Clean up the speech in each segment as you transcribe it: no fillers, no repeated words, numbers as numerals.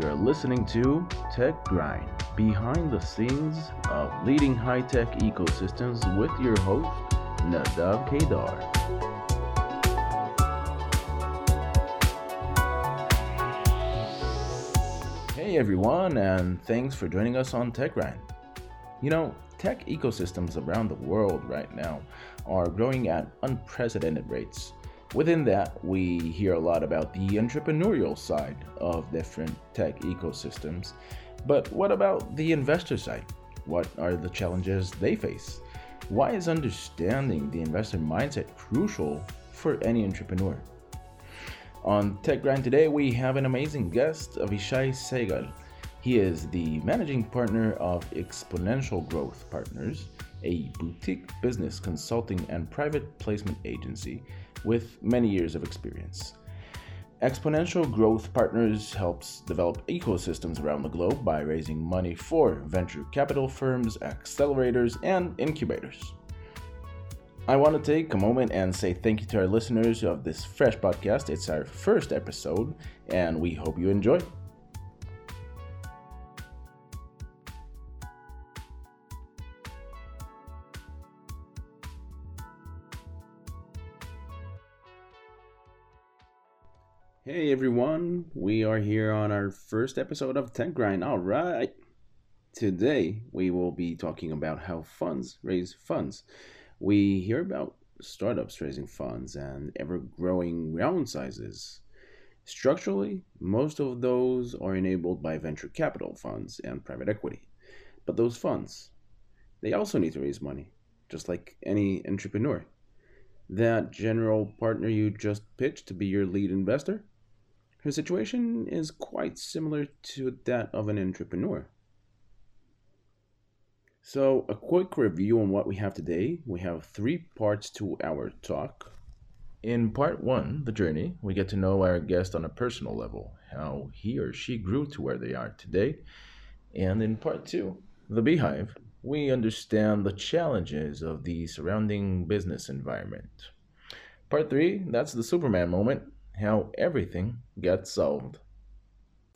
You're listening to Tech Grind, behind the scenes of leading high-tech ecosystems with your host, Nadav Kedar. Hey everyone, and thanks for joining us on Tech Grind. You know, tech ecosystems around the world right now are growing at unprecedented rates. Within that, we hear a lot about the entrepreneurial side of different tech ecosystems, but what about the investor side? What are the challenges they face? Why is understanding the investor mindset crucial for any entrepreneur? On Tech Grind today, we have an amazing guest, Avishai Segal. He is the managing partner of Exponential Growth Partners, a boutique business consulting and private placement agency with many years of experience. Exponential Growth Partners helps develop ecosystems around the globe by raising money for venture capital firms, accelerators, and incubators. I want to take a moment and say thank you to our listeners of this fresh podcast. It's our first episode, and we hope you enjoy. Hey everyone, we are here on our first episode of Tech Grind. All right, today we will be talking about how funds raise funds. We hear about startups raising funds and ever-growing round sizes. Structurally, most of those are enabled by venture capital funds and private equity. But those funds, they also need to raise money, just like any entrepreneur. That general partner you just pitched to be your lead investor? Her situation is quite similar to that of an entrepreneur. So a quick review on what we have today. We have 3 parts to our talk. In part 1, the journey, we get to know our guest on a personal level, how he or she grew to where they are today. And in part 2, the beehive, we understand the challenges of the surrounding business environment. Part 3, that's the Superman moment, how everything gets solved.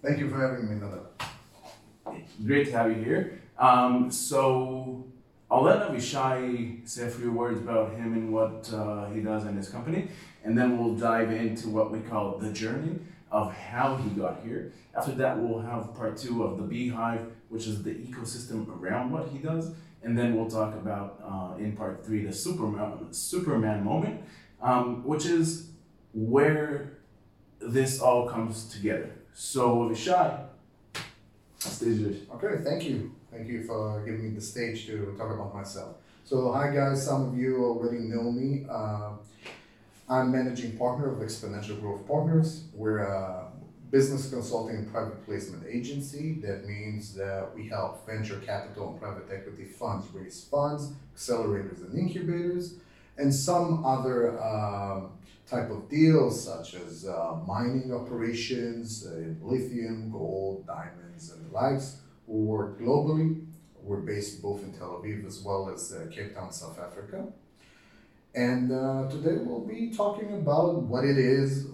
Thank you for having me, Nadav. Great to have you here. So I'll let Avishai say a few words about him and what he does in his company, and then we'll dive into what we call the journey of how he got here. After that, we'll have part 2 of the beehive, which is the ecosystem around what he does, and then we'll talk about, in part 3, the Superman moment, which is where this all comes together. So, Avishai, the stage is yours. Okay, thank you. Thank you for giving me the stage to talk about myself. So, hi guys, some of you already know me. I'm managing partner of Exponential Growth Partners. We're a business consulting and private placement agency. That means that we help venture capital and private equity funds raise funds, accelerators and incubators, and some other type of deals such as mining operations, lithium, gold, diamonds, and the likes. We work globally. We're based both in Tel Aviv as well as Cape Town, South Africa. And today we'll be talking about what it is,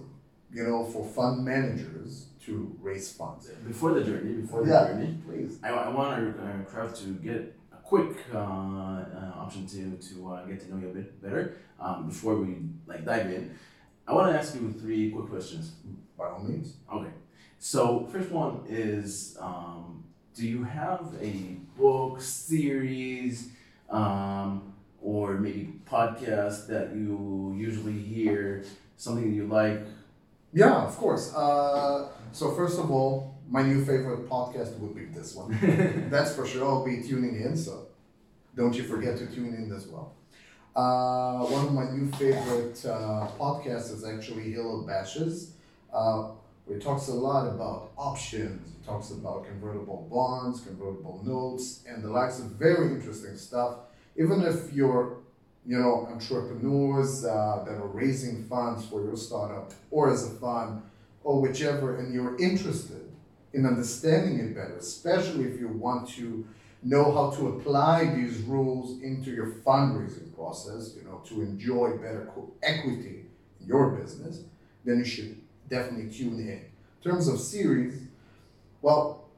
you know, for fund managers to raise funds. Before the journey, please. I want our crowd to get a quick option to get to know you a bit better before we dive in. I want to ask you 3 quick questions. By all means. Okay. So first one is, do you have a book, series, or maybe podcast that you usually hear, something that you like? Yeah, of course. So first of all, my new favorite podcast would be this one. That's for sure. I'll be tuning in, so don't you forget to tune in as well. One of my new favorite podcasts is actually Halo Bashes. It talks a lot about options. It talks about convertible bonds, convertible notes, and the likes of very interesting stuff. Even if you're, entrepreneurs that are raising funds for your startup or as a fund or whichever, and you're interested in understanding it better, especially if you want to know how to apply these rules into your fundraising process, to enjoy better equity in your business, then you should definitely tune in. In terms of series, well,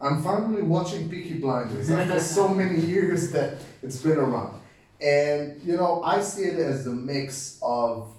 I'm finally watching Peaky Blinders after so many years that it's been around. And, you know, I see it as a mix of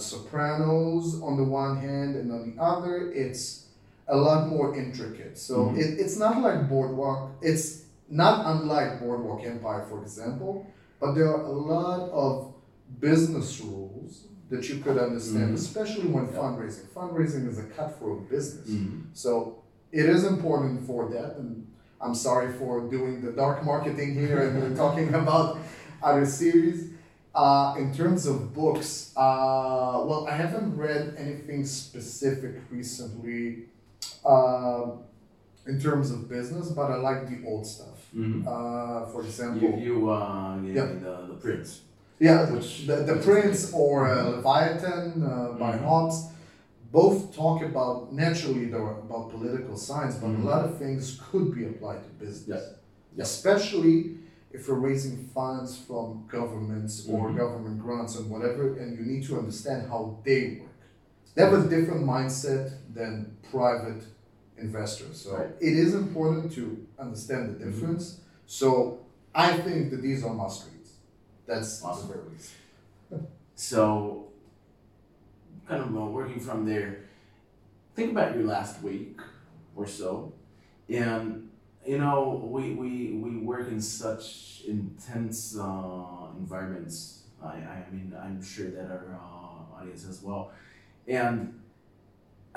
Sopranos on the one hand, and on the other, it's a lot more intricate. So mm-hmm. it's not like Boardwalk. It's not unlike Boardwalk Empire, for example, but there are a lot of business rules that you could understand, mm-hmm. especially when fundraising. Fundraising is a cutthroat business. Mm-hmm. So it is important for that, and I'm sorry for doing the dark marketing here and talking about other series. In terms of books, well, I haven't read anything specific recently in terms of business, but I like the old stuff. Mm-hmm. For example, The Prince. Yeah, the Prince or Leviathan by mm-hmm. Hobbes, both talk about, naturally, though, about political science, but mm-hmm. a lot of things could be applied to business, especially if you're raising funds from governments or mm-hmm. government grants and whatever, and you need to understand how they work. They have a different mindset than private investors. So it is important to understand the difference. Mm-hmm. So I think that these are must-reads. That's awesome. So kind of working from there, think about your last week or so, and you know, we work in such intense environments. I mean, I'm sure that our audience as well. And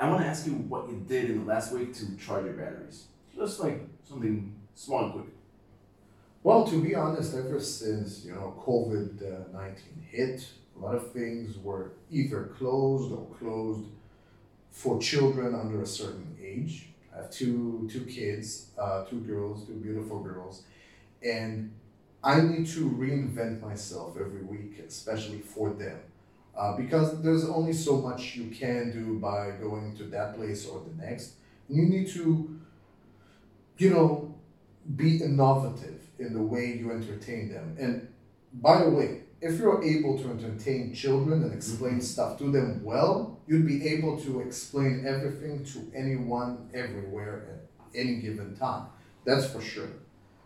I want to ask you what you did in the last week to charge your batteries. Just like something small and quick. Well, to be honest, ever since, you know, COVID-19 hit, a lot of things were either closed or closed for children under a certain age. I have two kids, two beautiful girls, and I need to reinvent myself every week, especially for them, because there's only so much you can do by going to that place or the next. You need to, you know, be innovative in the way you entertain them. And by the way, if you're able to entertain children and explain mm-hmm. stuff to them well, you'd be able to explain everything to anyone, everywhere, at any given time. That's for sure.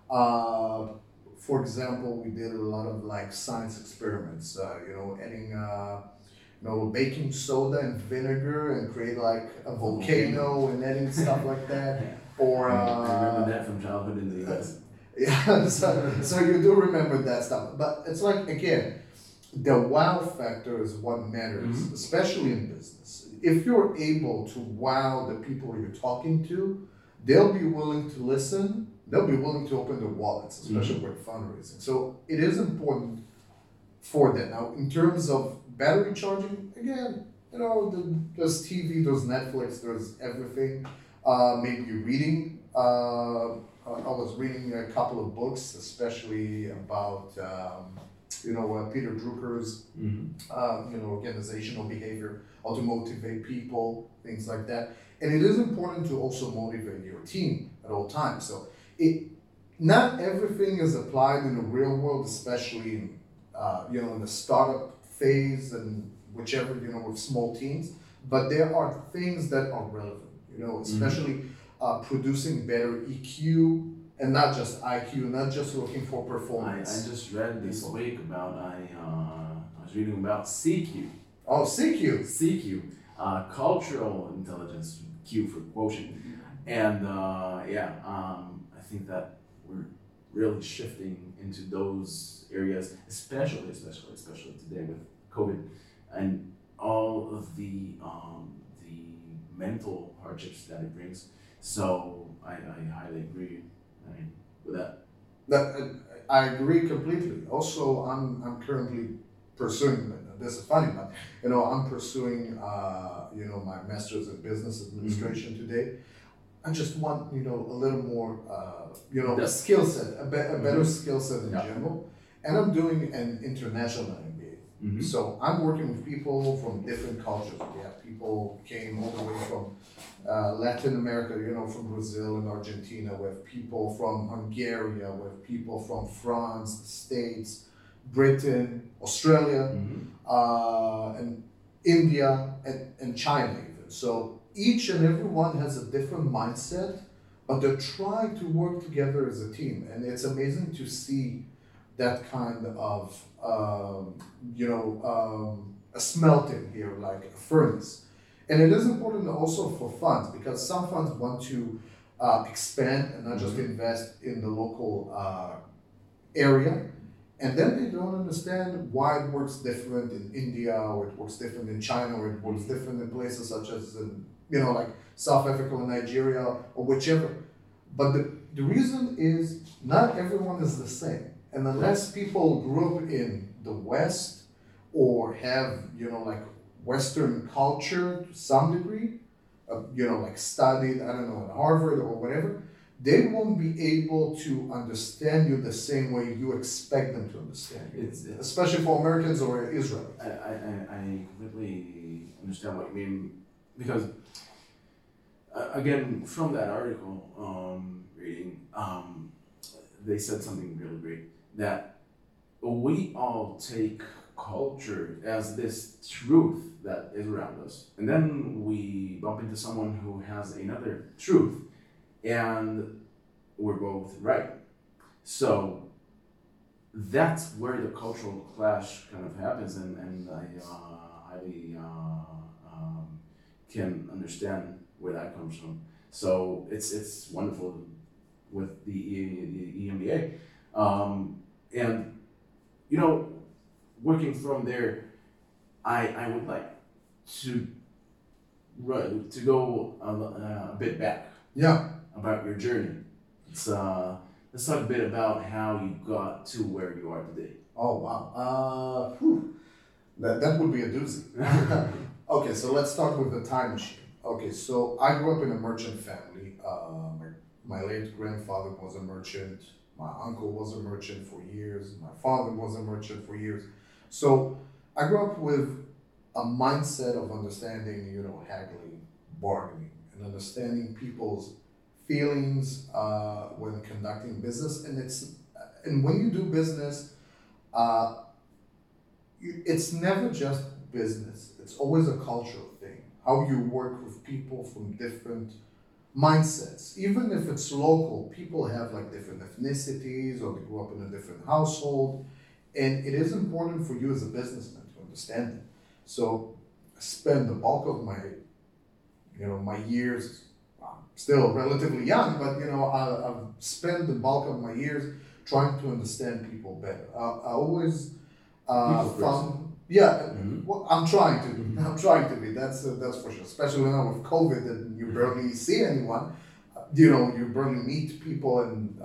For example, we did a lot of like science experiments, you know, adding baking soda and vinegar and create like a volcano and adding stuff like that. Yeah. Or I remember that from childhood in the US. Yeah, so you do remember that stuff, but it's like, again, the wow factor is what matters, mm-hmm. especially in business. If you're able to wow the people you're talking to, they'll be willing to listen, they'll be willing to open their wallets, especially mm-hmm. with fundraising. So it is important for that. Now, in terms of battery charging, again, you know, there's TV, there's Netflix, there's everything. Maybe reading. I was reading a couple of books, especially about, Peter Drucker's, mm-hmm. Organizational behavior, how to motivate people, things like that. And it is important to also motivate your team at all times. So not everything is applied in the real world, especially in, in the startup phase and whichever, with small teams. But there are things that are relevant, especially mm-hmm. Producing better EQ and not just IQ, not just looking for performance. I just read this week about, I was reading about CQ. Oh, CQ. CQ, cultural intelligence, Q for quotient. And I think that we're really shifting into those areas, especially today with COVID and all of the mental hardships that it brings. So I highly agree with that. I agree completely. Also, I'm currently pursuing, this is funny, but I'm pursuing my master's in business administration mm-hmm. today. I just want a little more skill set, a better mm-hmm. skill set in general. And I'm doing an international MBA, mm-hmm. so I'm working with people from different cultures. We have people who came all the way from Latin America, from Brazil and Argentina, we have people from Hungary, we have people from France, the States, Britain, Australia, mm-hmm. And India, and China even. So each and every one has a different mindset, but they're trying to work together as a team. And it's amazing to see that kind of, a smelting here, like a furnace. And it is important also for funds, because some funds want to expand and not just invest in the local area. And then they don't understand why it works different in India, or it works different in China, or it works different in places such as, like South Africa or Nigeria or whichever. But the reason is not everyone is the same. And unless people grew up in the West or have, Western culture to some degree, studied, at Harvard or whatever, they won't be able to understand you the same way you expect them to understand you, especially for Americans or Israel. I completely understand what you mean, because, again, from that article reading, they said something really great, that we all take culture as this truth that is around us, and then we bump into someone who has another truth, and we're both right. So that's where the cultural clash kind of happens, and I highly can understand where that comes from. So it's wonderful with the EMBA, and working from there, I would like to go a bit back. Yeah. About your journey. Let's talk a bit about how you got to where you are today. Oh, wow. That would be a doozy. Okay, so let's start with the time machine. Okay, so I grew up in a merchant family. My late grandfather was a merchant. My uncle was a merchant for years. My father was a merchant for years. So I grew up with a mindset of understanding, haggling, bargaining, and understanding people's feelings when conducting business. And when you do business, it's never just business. It's always a cultural thing, how you work with people from different mindsets. Even if it's local, people have different ethnicities, or they grew up in a different household. And it is important for you as a businessman to understand it. So I spent the bulk of my, my years, I'm still relatively young, but I've spent the bulk of my years trying to understand people better. I always found, I'm trying to. Mm-hmm. I'm trying to be. That's for sure. Especially now with COVID, and you barely see anyone. You barely meet people and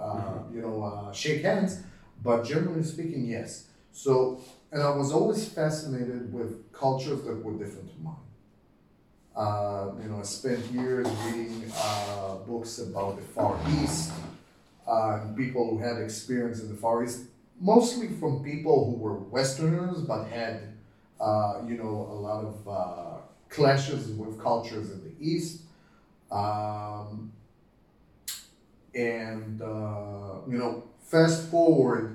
shake hands. But generally speaking, yes. So, and I was always fascinated with cultures that were different to mine. I spent years reading books about the Far East, and people who had experience in the Far East, mostly from people who were Westerners, but had, a lot of clashes with cultures in the East. Fast forward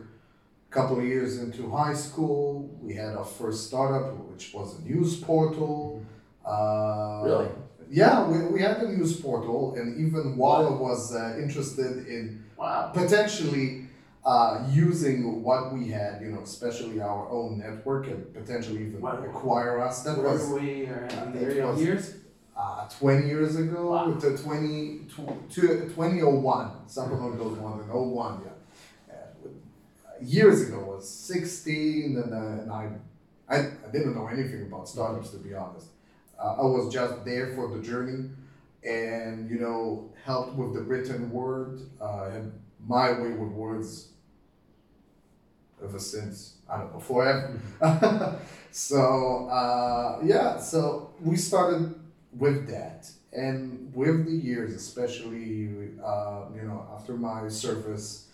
a couple of years into high school, we had our first startup, which was a news portal. Really? Yeah, we had a news portal, and even Wala was interested in potentially using what we had, especially our own network, and potentially even acquire us. That where was we are in years. 20 years ago, to 2001, something like those ones, 01, yeah. Years ago, I was 16, and I didn't know anything about startups, to be honest. I was just there for the journey, and helped with the written word. And my way with words ever since, I don't know, forever. So we started with that, and with the years, especially after my service.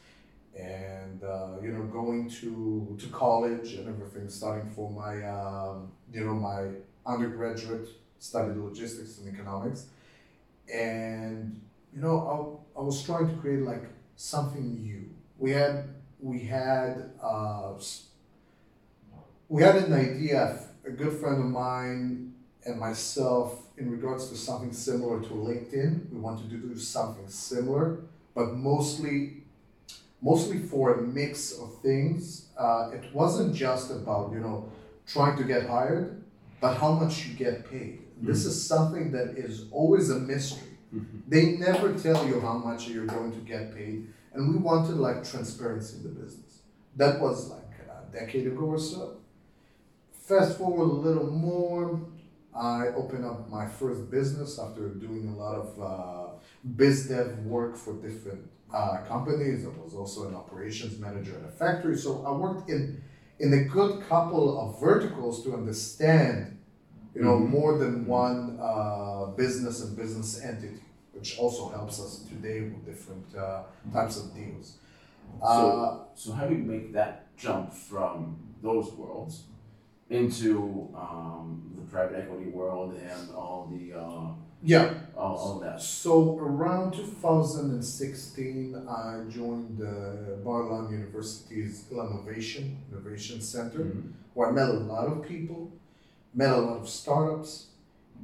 And going to college and everything, starting for my my undergraduate, studied logistics and economics, and I was trying to create something new. We had an idea. A good friend of mine and myself in regards to something similar to LinkedIn. We want to do something similar, but mostly for a mix of things. It wasn't just about, trying to get hired, but how much you get paid. Mm-hmm. This is something that is always a mystery. Mm-hmm. They never tell you how much you're going to get paid. And we wanted transparency in the business. That was a decade ago or so. Fast forward a little more, I opened up my first business after doing a lot of biz dev work for different companies. I was also an operations manager at a factory. So I worked in a good couple of verticals to understand, more than one business and business entity, which also helps us today with different types of deals. So how do you make that jump from those worlds into the private equity world and all the all that? So around 2016, I joined the Barlan University's Innovation Center, mm-hmm. where I met a lot of people, met a lot of startups,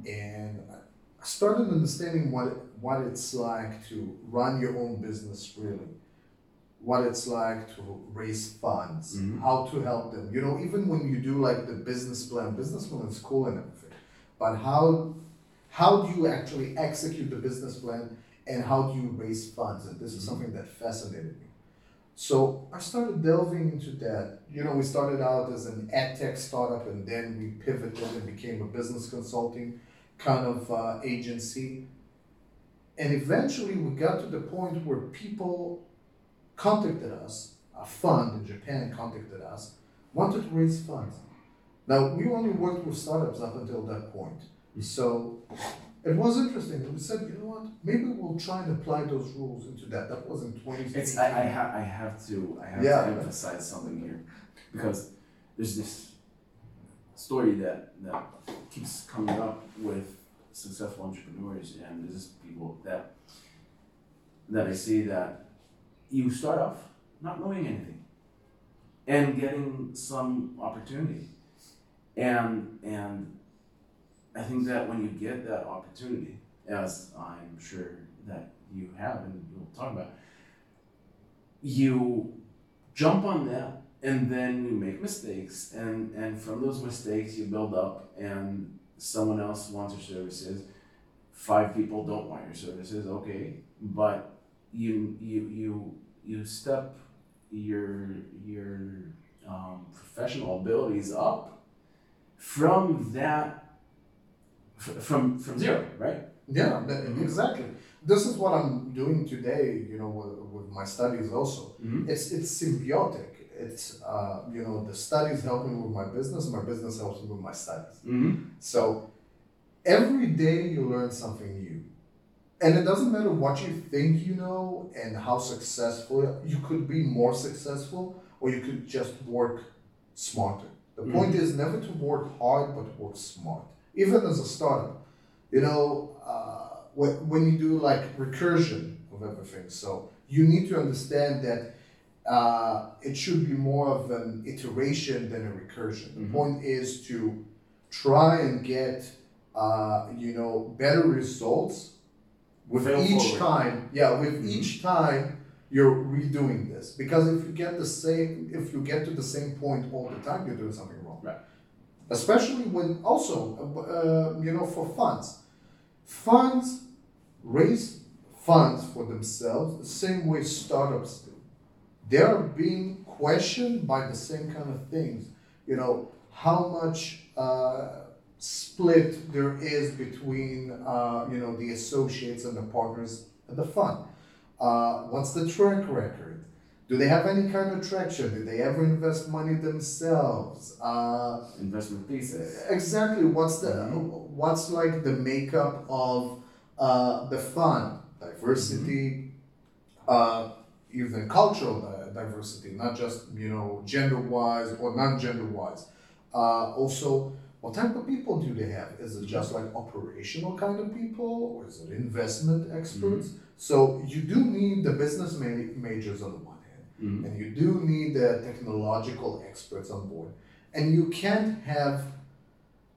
and I started understanding what it's like to run your own business, really. What it's like to raise funds, mm-hmm. how to help them. Even when you do the business plan is cool and everything, but how do you actually execute the business plan and how do you raise funds? And this is mm-hmm. something that fascinated me. So I started delving into that. We started out as an ad tech startup and then we pivoted and became a business consulting kind of agency. And eventually we got to the point where people contacted us, a fund in Japan contacted us, wanted to raise funds. Now, we only worked with startups up until that point. Mm-hmm. So it was interesting. We said, maybe we'll try and apply those rules into that. That was in 2016. I have to emphasize something here, because there's this story that keeps coming up with successful entrepreneurs and business people that I see that you start off not knowing anything and getting some opportunity. And I think that when you get that opportunity, as I'm sure that you have and you'll talk about, you jump on that and then you make mistakes. And from those mistakes, you build up and someone else wants your services. 5 people don't want your services, okay, but you step your professional abilities up from that from zero, right? Yeah, exactly. This is what I'm doing today. With my studies also, mm-hmm. it's symbiotic. It's the studies help me with my business helps me with my studies. Mm-hmm. So every day you learn something new. And it doesn't matter what you think and how successful. You could be more successful or you could just work smarter. The mm-hmm. point is never to work hard, but work smart. Even as a startup, when you do recursion of everything. So you need to understand that it should be more of an iteration than a recursion. Mm-hmm. The point is to try and get, better results with each time you're redoing this, because if you get to the same point all the time, you're doing something wrong. Right. Especially when for funds. Funds raise funds for themselves the same way startups do. They are being questioned by the same kind of things. How much split there is between the associates and the partners and the fund. What's the track record? Do they have any kind of traction? Did they ever invest money themselves? Investment thesis. Exactly. What's the mm-hmm. what's the makeup of the fund? Diversity, mm-hmm. Even cultural diversity, not just gender wise or non-gender wise. Also, what type of people do they have? Is it just operational kind of people, or is it investment experts? Mm-hmm. So you do need the business majors on the one hand, mm-hmm. and you do need the technological experts on board. And you can't have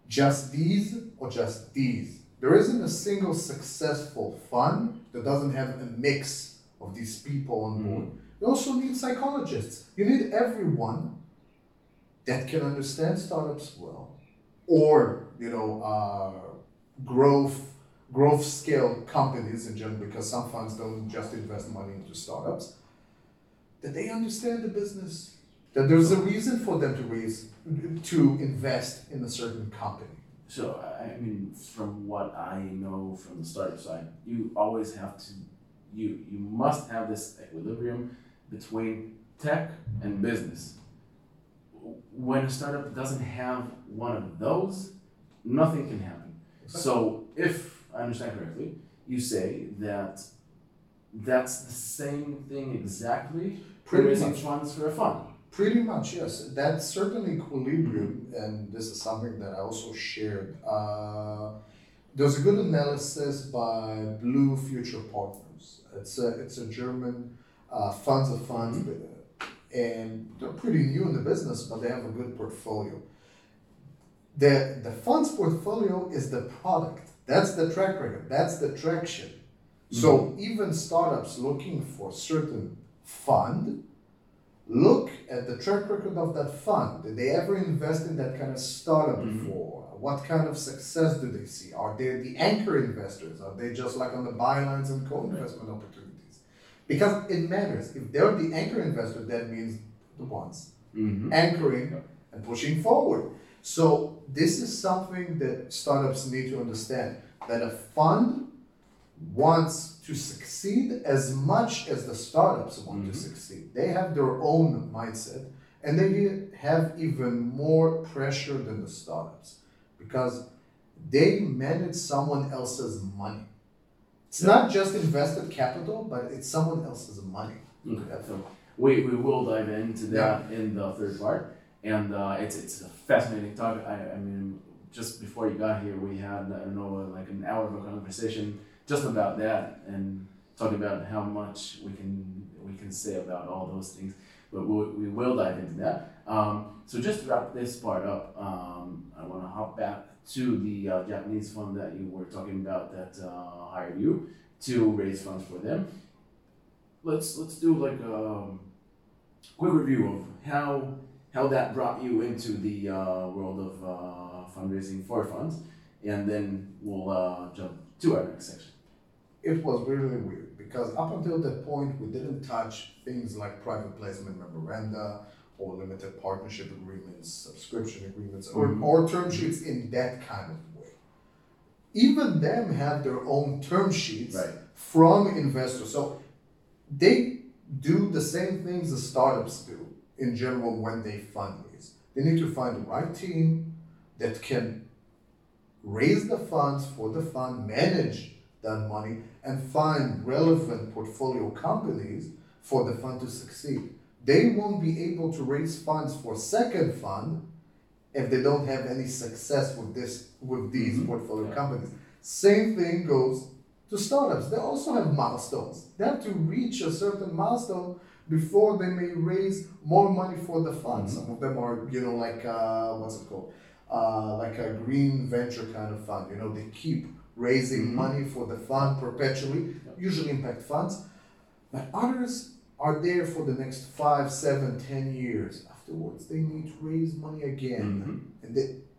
just these or just these. There isn't a single successful fund that doesn't have a mix of these people on board. Mm. You also need psychologists. You need everyone that can understand startups well, or growth scale companies in general, because some funds don't just invest money into startups, that they understand the business, that there's a reason for them to invest in a certain company. So, I mean, from what I know from the startup side, you always have to, you must have this equilibrium between tech and business. When a startup doesn't have one of those, nothing can happen. Exactly. So if I understand correctly, you say that that's the same thing exactly for raising funds for a fund. Pretty much, yes. That certain equilibrium, and this is something that I also shared. There's a good analysis by Blue Future Partners. It's a German funds of funds, and they're pretty new in the business, but they have a good portfolio. The funds portfolio is the product. That's the track record. That's the traction. Mm-hmm. So even startups looking for certain fund, look at the track record of that fund. Did they ever invest in that kind of startup before? What kind of success do they see? Are they the anchor investors? Are they just like on the bylines and co-investment opportunities? Because it matters. If they're the anchor investor, that means the ones anchoring and pushing forward. So this is something that startups need to understand, that a fund wants to succeed as much as the startups want to succeed. They have their own mindset, and they have even more pressure than the startups because they manage someone else's money. It's not just invested capital, but it's someone else's money. Okay. So we will dive into that in the third part, and it's a fascinating topic. I mean, just before you got here, we had an hour of a conversation just about that, and talking about how much we can say about all those things, but we will dive into that. So just to wrap this part up, I want to hop back to the Japanese fund that you were talking about that hired you to raise funds for them. Let's do like a quick review of how that brought you into the world of fundraising for funds, and then we'll jump to our next section. It was really weird because up until that point, we didn't touch things like private placement memoranda or limited partnership agreements, subscription agreements, or term sheets in that kind of way. Even them have their own term sheets from investors. So they do the same things the startups do in general when they fundraise. They need to find the right team that can raise the funds for the fund, manage that money, and find relevant portfolio companies for the fund to succeed. They won't be able to raise funds for second fund if they don't have any success with these portfolio companies. Same thing goes to startups. They also have milestones. They have to reach a certain milestone before they may raise more money for the fund. Some of them are, like a green venture kind of fund. They keep raising money for the fund perpetually, usually impact funds. But others are there for the next 5, 7, 10 years. Afterwards, they need to raise money again.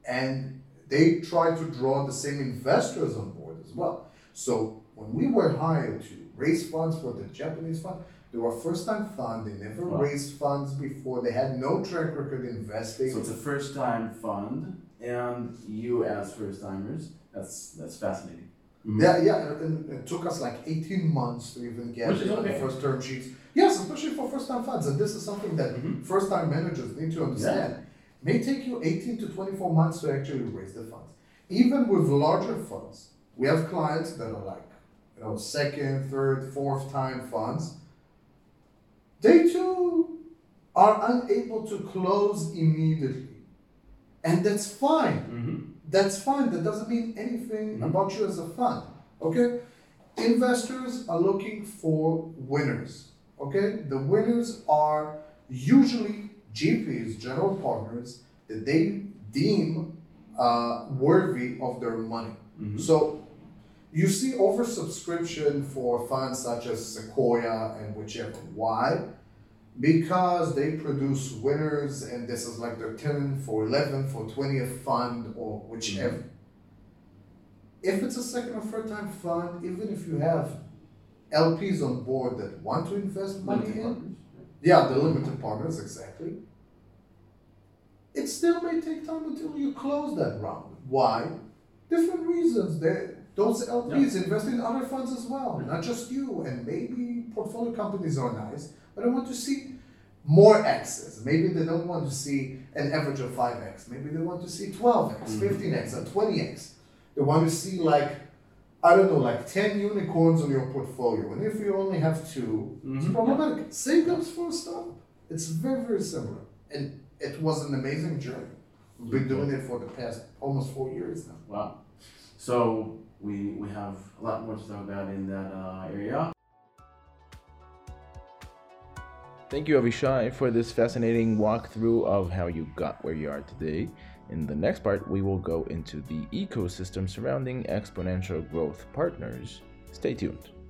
And they try to draw the same investors on board as well. So when we were hired to raise funds for the Japanese fund, they were a first-time fund. They never raised funds before. They had no track record investing. So it's a first-time fund, and you as first-timers, that's fascinating. Mm-hmm. Yeah, and it took us like 18 months to even get the first term sheets. Yes, especially for first-time funds, and this is something that first-time managers need to understand. Yeah. May take you 18 to 24 months to actually raise the funds. Even with larger funds, we have clients that are like, second, third, fourth-time funds. They too are unable to close immediately. And that's fine. That's fine. That doesn't mean anything about you as a fund. Okay? Investors are looking for winners. Okay? The winners are usually GPs, general partners, that they deem worthy of their money. So You see oversubscription for funds such as Sequoia and whichever. Why? Because they produce winners, and this is like their 10th or 11th or 20th fund or whichever. Mm-hmm. If it's a second or third time fund, even if you have LPs on board that want to invest money limited in partners. Yeah, the limited partners, exactly. It still may take time until you close that round. Why? Different reasons. Those LPs invest in other funds as well, not just you. And maybe portfolio companies are nice, but I want to see more X's. Maybe they don't want to see an average of 5X. Maybe they want to see 12X, 15X, or 20X. They want to see like, I don't know, like 10 unicorns on your portfolio. And if you only have two, it's problematic. Same goes for a startup. It's very, very similar. And it was an amazing journey. We've been doing it for the past almost 4 years now. Wow. So we have a lot more to talk about in that area. Thank you, Avishai, for this fascinating walkthrough of how you got where you are today. In the next part, we will go into the ecosystem surrounding Exponential Growth Partners. Stay tuned.